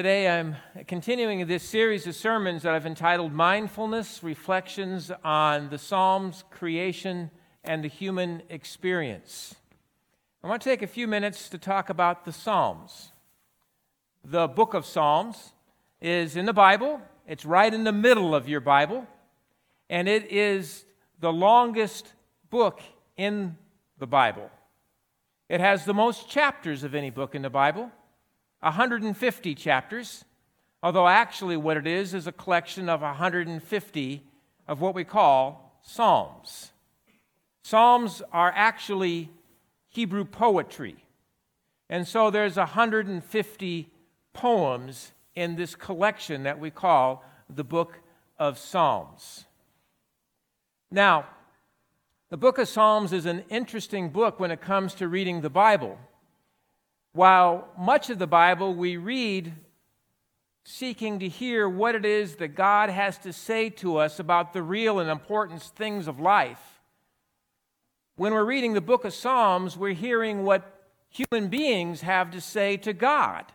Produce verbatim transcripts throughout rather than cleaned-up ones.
Today I'm continuing this series of sermons that I've entitled Mindfulness, Reflections on the Psalms, Creation, and the Human Experience. I want to take a few minutes to talk about the Psalms. The book of Psalms is in the Bible. It's right in the middle of your Bible, and it is the longest book in the Bible. It has the most chapters of any book in the Bible, one hundred fifty chapters, although actually what it is is a collection of one hundred fifty of what we call Psalms. Psalms are actually Hebrew poetry, and so there's one hundred fifty poems in this collection that we call the Book of Psalms. Now, the Book of Psalms is an interesting book when it comes to reading the Bible. While much of the Bible we read seeking to hear what it is that God has to say to us about the real and important things of life, when we're reading the Book of Psalms, we're hearing what human beings have to say to God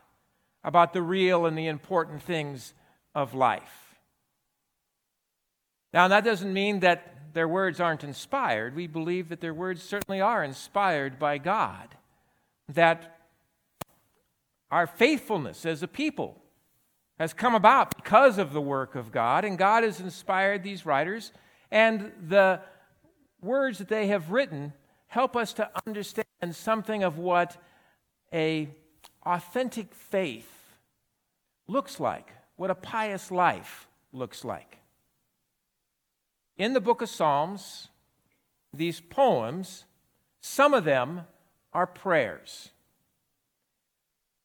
about the real and the important things of life. Now, that doesn't mean that their words aren't inspired. We believe that their words certainly are inspired by God, that our faithfulness as a people has come about because of the work of God, and God has inspired these writers, and the words that they have written help us to understand something of what an authentic faith looks like, what a pious life looks like. In the book of Psalms, these poems, some of them are prayers.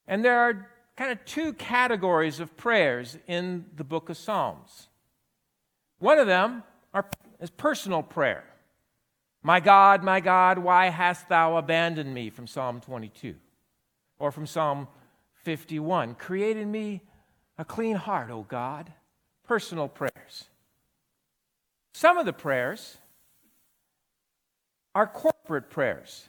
And there are kind of two categories of prayers in the book of Psalms. One of them are, is personal prayer. My God, my God, why hast thou abandoned me, from Psalm twenty-two, or from Psalm fifty-one. Create in me a clean heart, O God. Personal prayers. Some of the prayers are corporate prayers.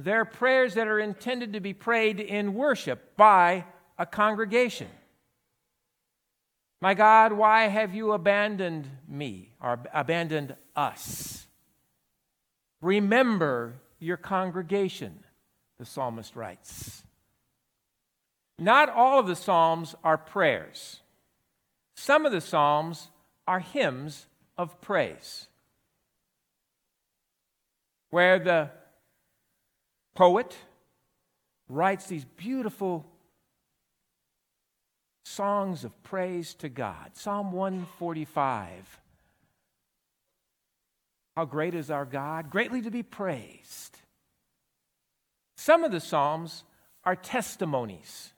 They're prayers that are intended to be prayed in worship by a congregation. My God, why have you abandoned me, or abandoned us? Remember your congregation, the psalmist writes. Not all of the Psalms are prayers. Some of the Psalms are hymns of praise, where the poet writes these beautiful songs of praise to God. Psalm one forty-five. How great is our God, greatly to be praised. Some of the Psalms are testimonies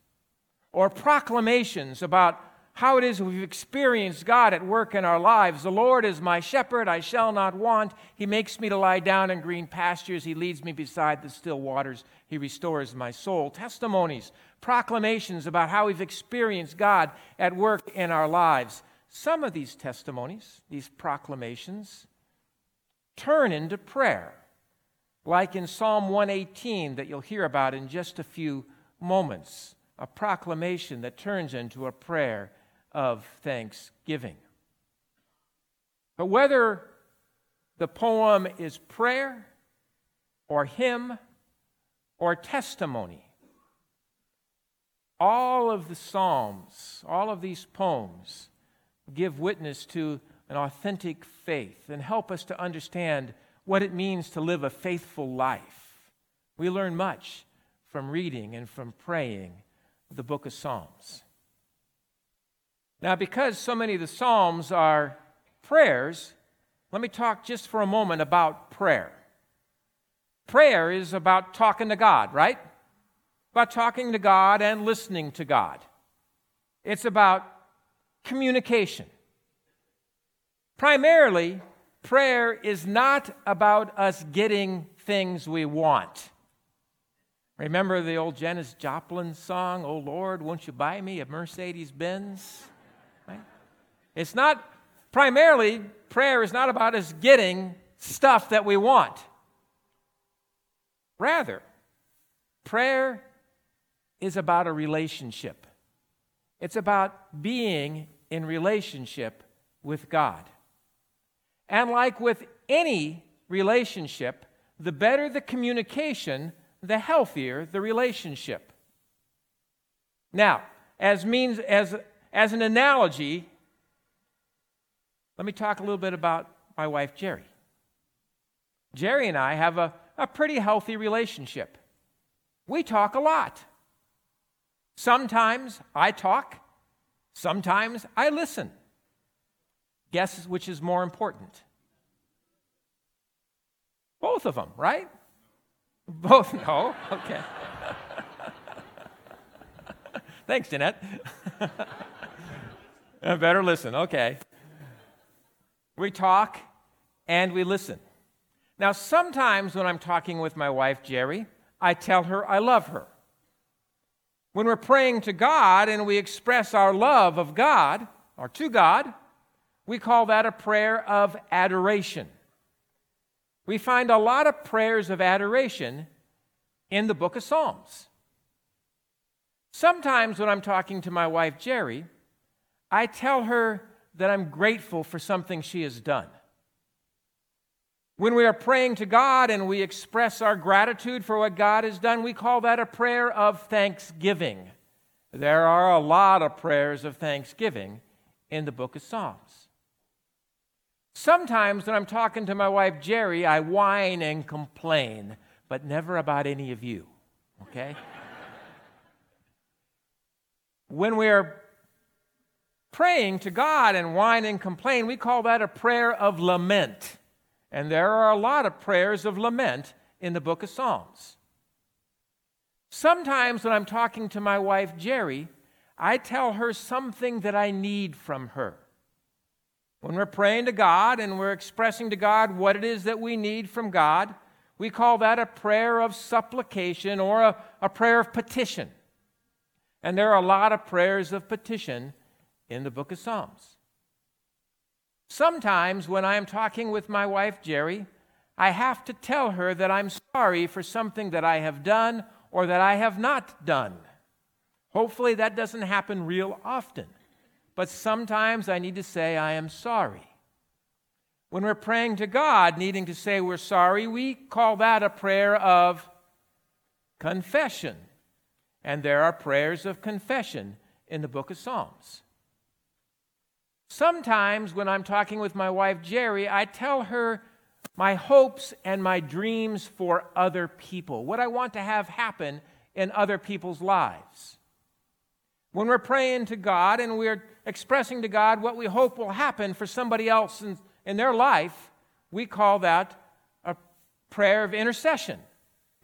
or proclamations about how it is we've experienced God at work in our lives. The Lord is my shepherd, I shall not want. He makes me to lie down in green pastures. He leads me beside the still waters. He restores my soul. Testimonies, proclamations about how we've experienced God at work in our lives. Some of these testimonies, these proclamations, turn into prayer, like in Psalm one eighteen that you'll hear about in just a few moments, a proclamation that turns into a prayer of thanksgiving. But whether the poem is prayer or hymn or testimony, all of the Psalms, all of these poems give witness to an authentic faith and help us to understand what it means to live a faithful life. We learn much from reading and from praying the book of Psalms. Now, because so many of the Psalms are prayers, let me talk just for a moment about prayer. Prayer is about talking to God, right? About talking to God and listening to God. It's about communication. Primarily, prayer is not about us getting things we want. Remember the old Janis Joplin song, "Oh Lord, won't you buy me a Mercedes-Benz?" Right? It's not, primarily, prayer is not about us getting stuff that we want. Rather, prayer is about a relationship. It's about being in relationship with God. And like with any relationship, the better the communication, the healthier the relationship. Now, as means as as an analogy, let me talk a little bit about my wife, Jerry. Jerry and I have a, a pretty healthy relationship. We talk a lot. Sometimes I talk, sometimes I listen. Guess which is more important? Both of them, right? Both, no, okay. Thanks, Jeanette. I better listen, okay. We talk and we listen. Now, sometimes when I'm talking with my wife, Jerry, I tell her I love her. When we're praying to God and we express our love of God, or to God, we call that a prayer of adoration. We find a lot of prayers of adoration in the book of Psalms. Sometimes when I'm talking to my wife, Jerry, I tell her that I'm grateful for something she has done. When we are praying to God and we express our gratitude for what God has done, we call that a prayer of thanksgiving. There are a lot of prayers of thanksgiving in the book of Psalms. Sometimes when I'm talking to my wife, Jerry, I whine and complain, but never about any of you, okay? When we are praying to God and whine and complain, we call that a prayer of lament. And there are a lot of prayers of lament in the book of Psalms. Sometimes when I'm talking to my wife, Jerry, I tell her something that I need from her. When we're praying to God and we're expressing to God what it is that we need from God, we call that a prayer of supplication or a, a prayer of petition. And there are a lot of prayers of petition in the book of Psalms. Sometimes when I am talking with my wife, Jerry, I have to tell her that I'm sorry for something that I have done or that I have not done. Hopefully that doesn't happen real often, but sometimes I need to say I am sorry. When we're praying to God, needing to say we're sorry, we call that a prayer of confession. And there are prayers of confession in the book of Psalms. Sometimes when I'm talking with my wife, Jerry, I tell her my hopes and my dreams for other people, what I want to have happen in other people's lives. When we're praying to God and we're expressing to God what we hope will happen for somebody else in, in their life, we call that a prayer of intercession,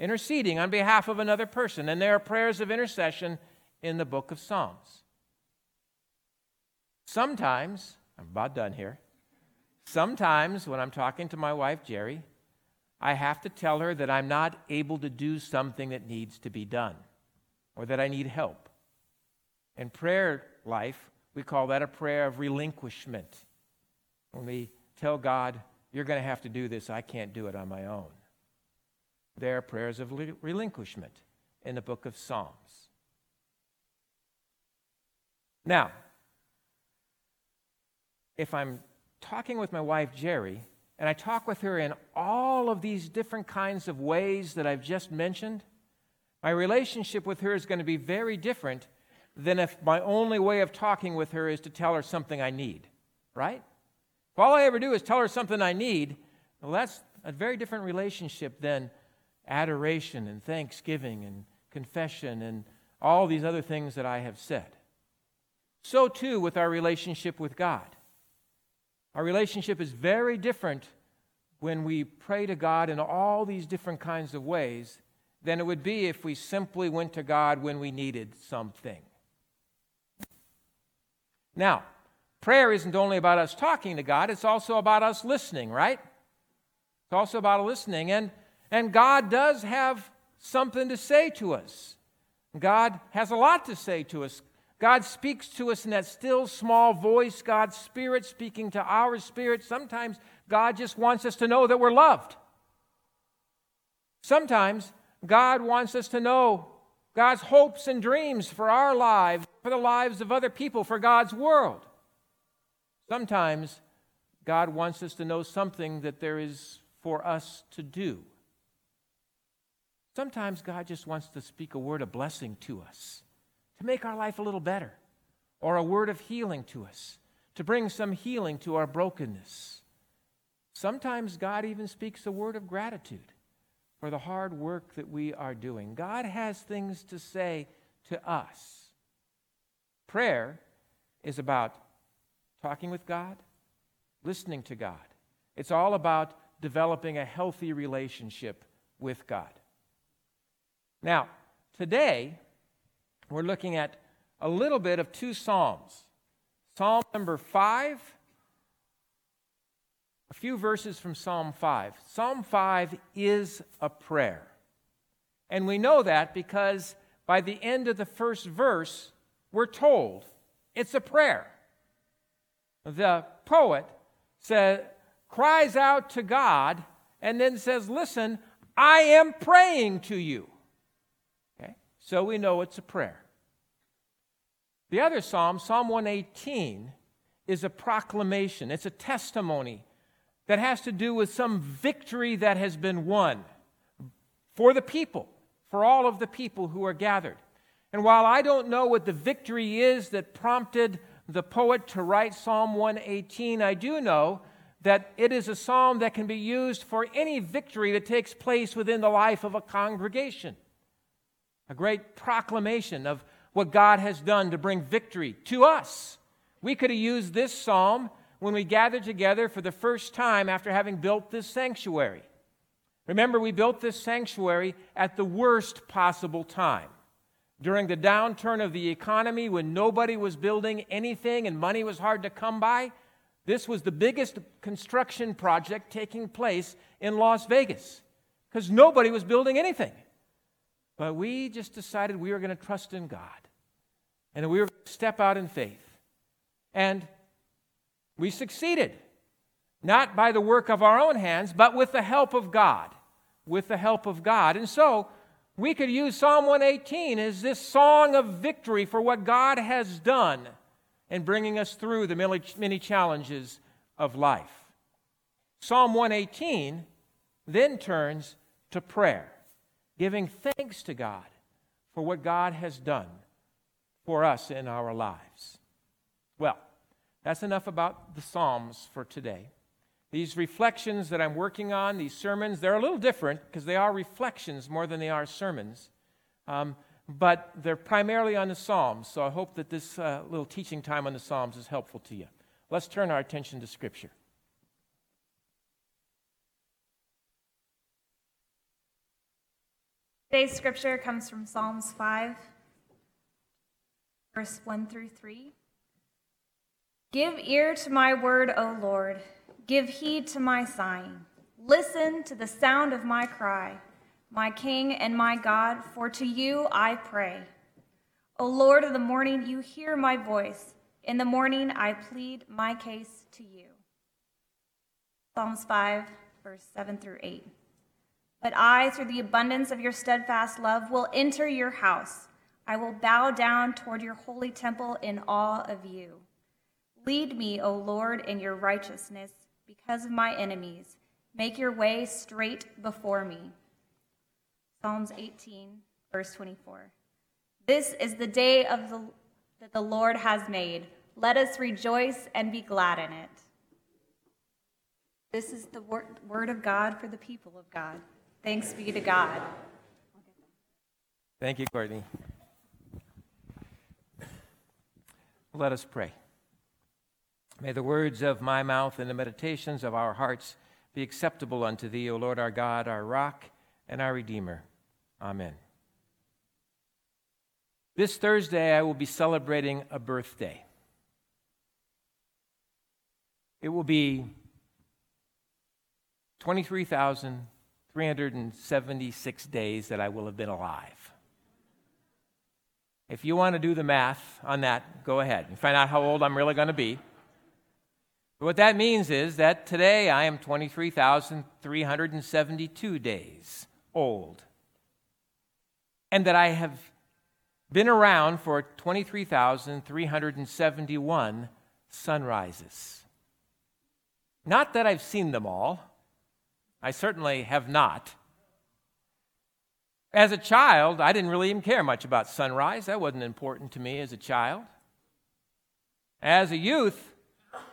interceding on behalf of another person. And there are prayers of intercession in the book of Psalms. Sometimes, I'm about done here, sometimes when I'm talking to my wife, Jerry, I have to tell her that I'm not able to do something that needs to be done or that I need help. In prayer life, we call that a prayer of relinquishment. When we tell God, you're going to have to do this, I can't do it on my own. There are prayers of relinquishment in the book of Psalms. Now, if I'm talking with my wife, Jerry, and I talk with her in all of these different kinds of ways that I've just mentioned, my relationship with her is going to be very different than if my only way of talking with her is to tell her something I need, right? If all I ever do is tell her something I need, well, that's a very different relationship than adoration and thanksgiving and confession and all these other things that I have said. So too with our relationship with God. Our relationship is very different when we pray to God in all these different kinds of ways than it would be if we simply went to God when we needed something. Now, prayer isn't only about us talking to God, it's also about us listening, right? It's also about listening, and, and God does have something to say to us. God has a lot to say to us. God speaks to us in that still, small voice, God's Spirit speaking to our spirit. Sometimes God just wants us to know that we're loved. Sometimes God wants us to know God's hopes and dreams for our lives, for the lives of other people, for God's world. Sometimes God wants us to know something that there is for us to do. Sometimes God just wants to speak a word of blessing to us, to make our life a little better, or a word of healing to us, to bring some healing to our brokenness. Sometimes God even speaks a word of gratitude for the hard work that we are doing. God has things to say to us. Prayer is about talking with God, listening to God. It's all about developing a healthy relationship with God. Now, today, we're looking at a little bit of two Psalms. Psalm number five, a few verses from Psalm five. Psalm five is a prayer. And we know that because by the end of the first verse, we're told it's a prayer. The poet says, cries out to God and then says, listen, I am praying to you. Okay? So we know it's a prayer. The other psalm, Psalm one eighteen, is a proclamation. It's a testimony that has to do with some victory that has been won for the people, for all of the people who are gathered. And while I don't know what the victory is that prompted the poet to write Psalm one eighteen, I do know that it is a psalm that can be used for any victory that takes place within the life of a congregation. A great proclamation of what God has done to bring victory to us. We could have used this psalm when we gathered together for the first time after having built this sanctuary. Remember, we built this sanctuary at the worst possible time, during the downturn of the economy when nobody was building anything and money was hard to come by. This was the biggest construction project taking place in Las Vegas because nobody was building anything. But we just decided we were going to trust in God and that we were going to step out in faith. And we succeeded, not by the work of our own hands, but with the help of God, with the help of God. And so we could use Psalm one eighteen as this song of victory for what God has done in bringing us through the many challenges of life. Psalm one eighteen then turns to prayer, giving thanks to God for what God has done for us in our lives. Well, that's enough about the Psalms for today. These reflections that I'm working on, these sermons, they're a little different because they are reflections more than they are sermons. Um, but they're primarily on the Psalms, so I hope that this uh, little teaching time on the Psalms is helpful to you. Let's turn our attention to Scripture. Today's Scripture comes from Psalms five, verse one through three. Give ear to my word, O Lord. Give heed to my sighing. Listen to the sound of my cry, my King and my God, for to you I pray. O Lord, in the morning you hear my voice. In the morning I plead my case to you. Psalms five, verse seven through eight. But I, through the abundance of your steadfast love, will enter your house. I will bow down toward your holy temple in awe of you. Lead me, O Lord, in your righteousness, because of my enemies. Make your way straight before me. Psalms eighteen, verse twenty-four. This is the day of the, that the Lord has made. Let us rejoice and be glad in it. This is the wor- word of God for the people of God. Thanks be to God. Thank you, Courtney. Let us pray. May the words of my mouth and the meditations of our hearts be acceptable unto thee, O Lord our God, our rock and our Redeemer. Amen. This Thursday I will be celebrating a birthday. It will be twenty-three thousand three hundred seventy-six days that I will have been alive. If you want to do the math on that, go ahead and find out how old I'm really going to be. What that means is that today I am twenty-three thousand three hundred seventy-two days old, and that I have been around for twenty-three thousand three hundred seventy-one sunrises. Not that I've seen them all. I certainly have not. As a child, I didn't really even care much about sunrise. That wasn't important to me as a child. As a youth,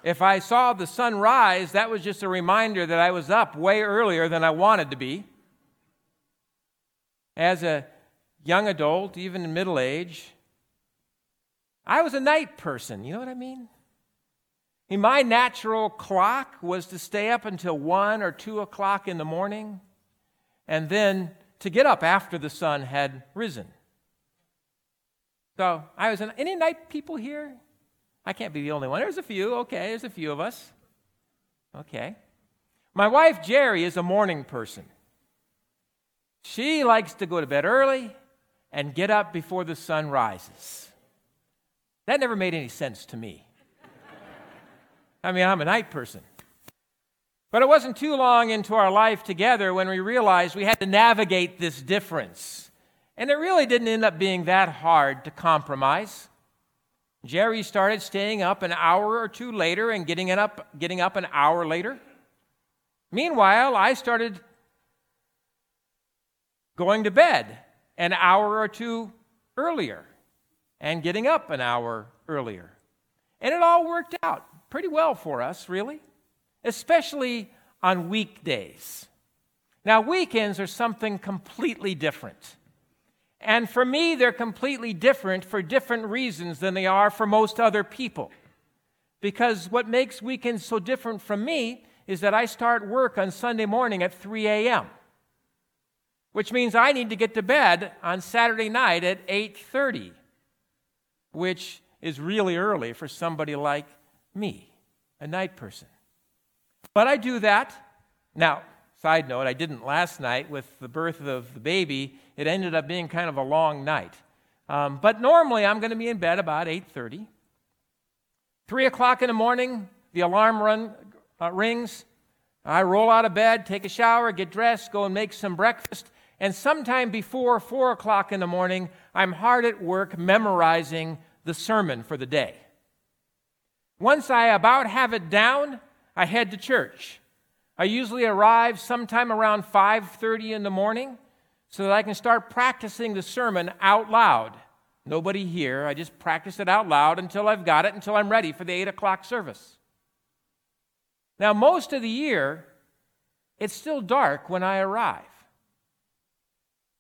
if I saw the sun rise, that was just a reminder that I was up way earlier than I wanted to be. As a young adult, even in middle age, I was a night person. You know what I mean? I mean, my natural clock was to stay up until one or two o'clock in the morning and then to get up after the sun had risen. So I was an, any night people here? I can't be the only one. There's a few. Okay, there's a few of us. Okay. My wife, Jerry, is a morning person. She likes to go to bed early and get up before the sun rises. That never made any sense to me. I mean, I'm a night person. But it wasn't too long into our life together when we realized we had to navigate this difference. And it really didn't end up being that hard to compromise. Jerry started staying up an hour or two later and getting it up, getting up an hour later. Meanwhile, I started going to bed an hour or two earlier and getting up an hour earlier. And it all worked out pretty well for us, really, especially on weekdays. Now, weekends are something completely different. And for me, they're completely different for different reasons than they are for most other people. Because what makes weekends so different from me is that I start work on Sunday morning at three a.m., which means I need to get to bed on Saturday night at eight thirty, which is really early for somebody like me, a night person. But I do that. Now, side note, I didn't last night with the birth of the baby. It ended up being kind of a long night. Um, but normally I'm going to be in bed about eight thirty. three o'clock in the morning, the alarm run, uh, rings. I roll out of bed, take a shower, get dressed, go and make some breakfast. And sometime before four o'clock in the morning, I'm hard at work memorizing the sermon for the day. Once I about have it down, I head to church. I usually arrive sometime around five thirty in the morning so that I can start practicing the sermon out loud. Nobody here. I just practice it out loud until I've got it, until I'm ready for the eight o'clock service. Now, most of the year, it's still dark when I arrive.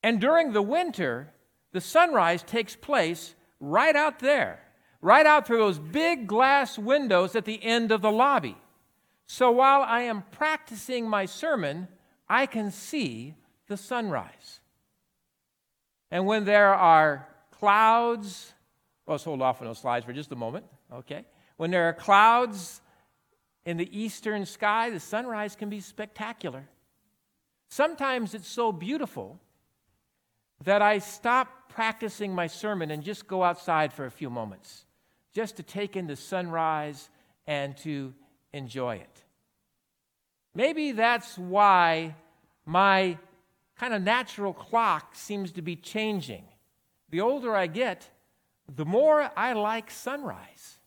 And during the winter, the sunrise takes place right out there, right out through those big glass windows at the end of the lobby. So while I am practicing my sermon, I can see the sunrise. And when there are clouds, well, let's hold off on those slides for just a moment, okay? When there are clouds in the eastern sky, the sunrise can be spectacular. Sometimes it's so beautiful that I stop practicing my sermon and just go outside for a few moments, just to take in the sunrise and to enjoy it. Maybe that's why my kind of natural clock seems to be changing. The older I get, the more I like sunrise.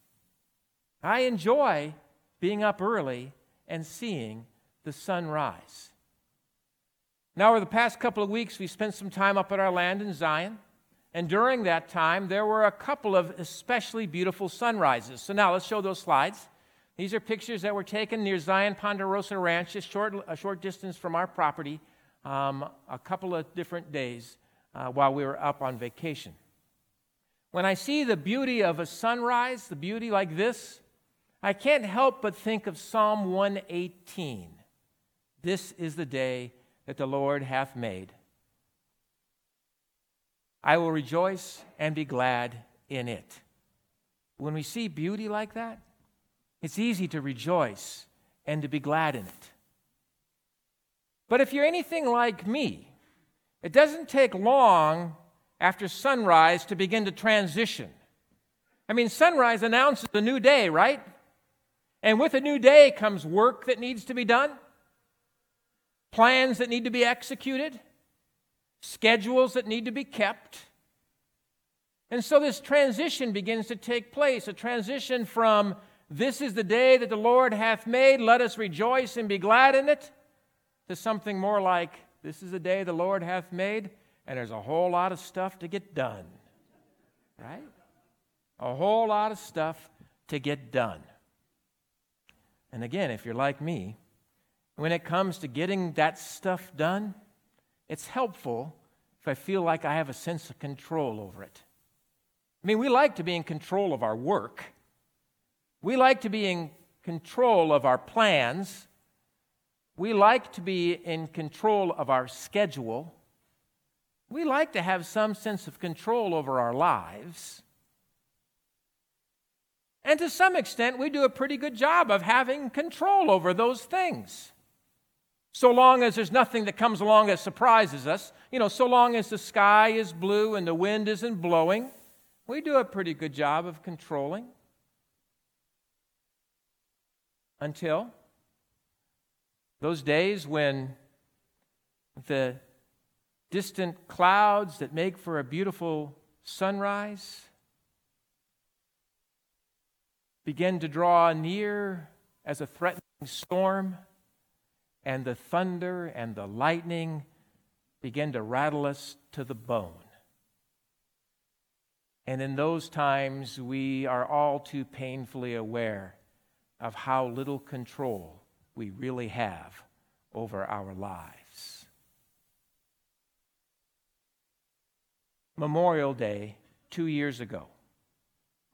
I enjoy being up early and seeing the sunrise. Now, over the past couple of weeks, we spent some time up at our land in Zion, and during that time, there were a couple of especially beautiful sunrises. So now, let's show those slides. These are pictures that were taken near Zion Ponderosa Ranch, just short, a short distance from our property, um, a couple of different days uh, while we were up on vacation. When I see the beauty of a sunrise, the beauty like this, I can't help but think of Psalm one eighteen. This is the day that the Lord hath made. I will rejoice and be glad in it. When we see beauty like that, it's easy to rejoice and to be glad in it. But if you're anything like me, it doesn't take long after sunrise to begin to transition. I mean, sunrise announces a new day, right? And with a new day comes work that needs to be done, plans that need to be executed, schedules that need to be kept. And so this transition begins to take place, a transition from this is the day that the Lord hath made, let us rejoice and be glad in it, to something more like this is the day the Lord hath made, and there's a whole lot of stuff to get done, right? A whole lot of stuff to get done. And again, if you're like me, when it comes to getting that stuff done, it's helpful if I feel like I have a sense of control over it. I mean, we like to be in control of our work. We like to be in control of our plans. We like to be in control of our schedule. We like to have some sense of control over our lives. And to some extent, we do a pretty good job of having control over those things. So long as there's nothing that comes along that surprises us, you know, so long as the sky is blue and the wind isn't blowing, we do a pretty good job of controlling. Until those days when the distant clouds that make for a beautiful sunrise begin to draw near as a threatening storm, and the thunder and the lightning begin to rattle us to the bone. And in those times, we are all too painfully aware of how little control we really have over our lives. Memorial Day, two years ago,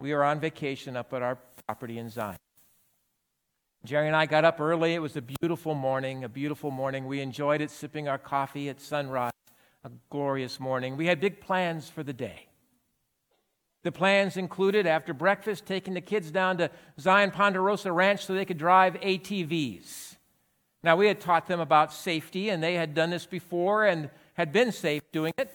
we were on vacation up at our property in Zion. Jerry and I got up early. It was a beautiful morning, a beautiful morning. We enjoyed it, sipping our coffee at sunrise, a glorious morning. We had big plans for the day. The plans included, after breakfast, taking the kids down to Zion Ponderosa Ranch so they could drive A T Vs. Now, we had taught them about safety, and they had done this before and had been safe doing it.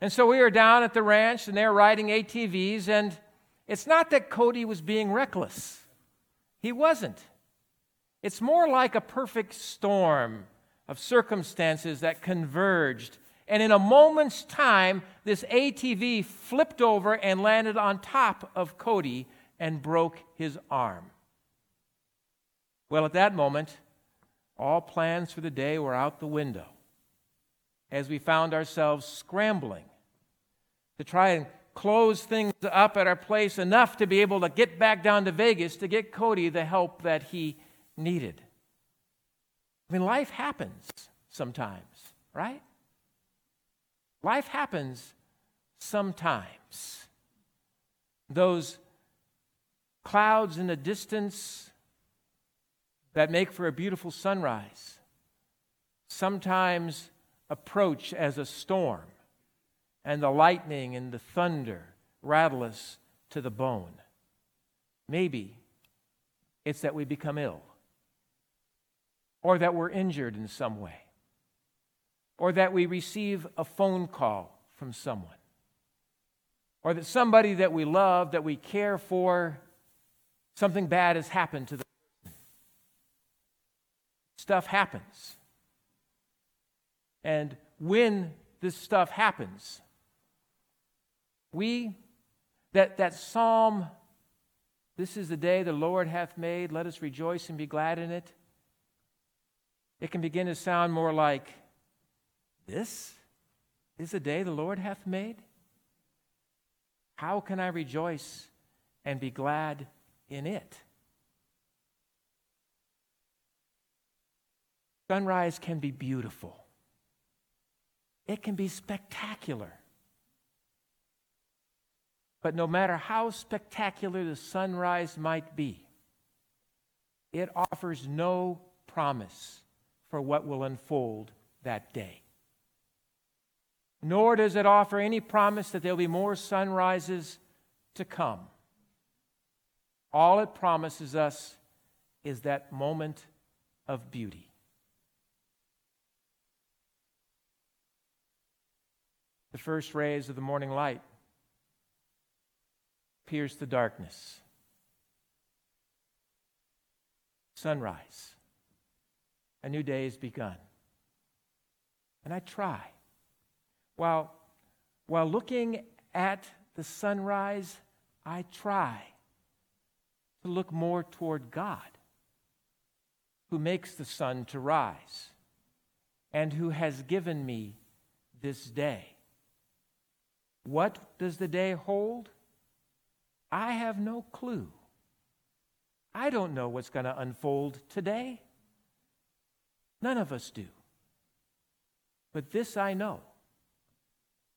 And so we were down at the ranch, and they were riding A T Vs, and it's not that Cody was being reckless. He wasn't. It's more like a perfect storm of circumstances that converged. And in a moment's time, this A T V flipped over and landed on top of Cody and broke his arm. Well, at that moment, all plans for the day were out the window as we found ourselves scrambling to try and close things up at our place enough to be able to get back down to Vegas to get Cody the help that he needed. I mean, life happens sometimes, right? Life happens sometimes. Those clouds in the distance that make for a beautiful sunrise sometimes approach as a storm, and the lightning and the thunder rattle us to the bone. Maybe it's that we become ill, or that we're injured in some way, or that we receive a phone call from someone, or that somebody that we love, that we care for, something bad has happened to them. Stuff happens. And when this stuff happens, we, that, that psalm, this is the day the Lord hath made, let us rejoice and be glad in it, it can begin to sound more like, this is the day the Lord hath made? How can I rejoice and be glad in it? Sunrise can be beautiful. It can be spectacular. But no matter how spectacular the sunrise might be, it offers no promise for what will unfold that day. Nor does it offer any promise that there'll be more sunrises to come. All it promises us is that moment of beauty. The first rays of the morning light pierce the darkness. Sunrise. A new day has begun. And I try. While, while looking at the sunrise, I try to look more toward God, who makes the sun to rise and who has given me this day. What does the day hold? I have no clue. I don't know what's going to unfold today. None of us do. But this I know.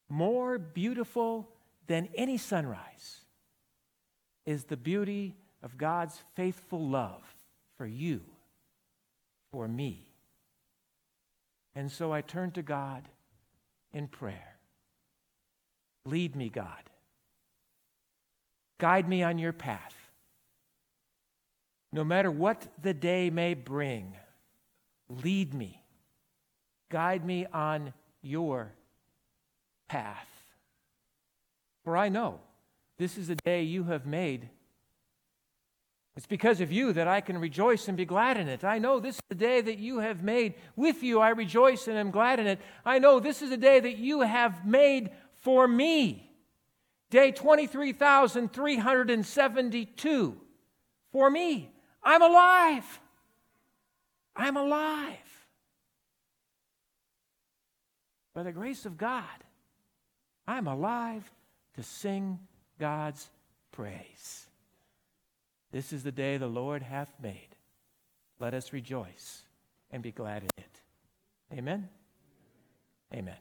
More beautiful than any sunrise is the beauty of God's faithful love for you, for me. And so I turn to God in prayer. Lead me, God. Guide me on your path. No matter what the day may bring, lead me. Guide me on your path. For I know this is the day you have made. It's because of you that I can rejoice and be glad in it. I know this is the day that you have made. With you I rejoice and am glad in it. I know this is the day that you have made for me. Day twenty-three thousand three hundred seventy-two. For me, I'm alive. I'm alive. By the grace of God, I'm alive to sing God's praise. This is the day the Lord hath made. Let us rejoice and be glad in it. Amen? Amen.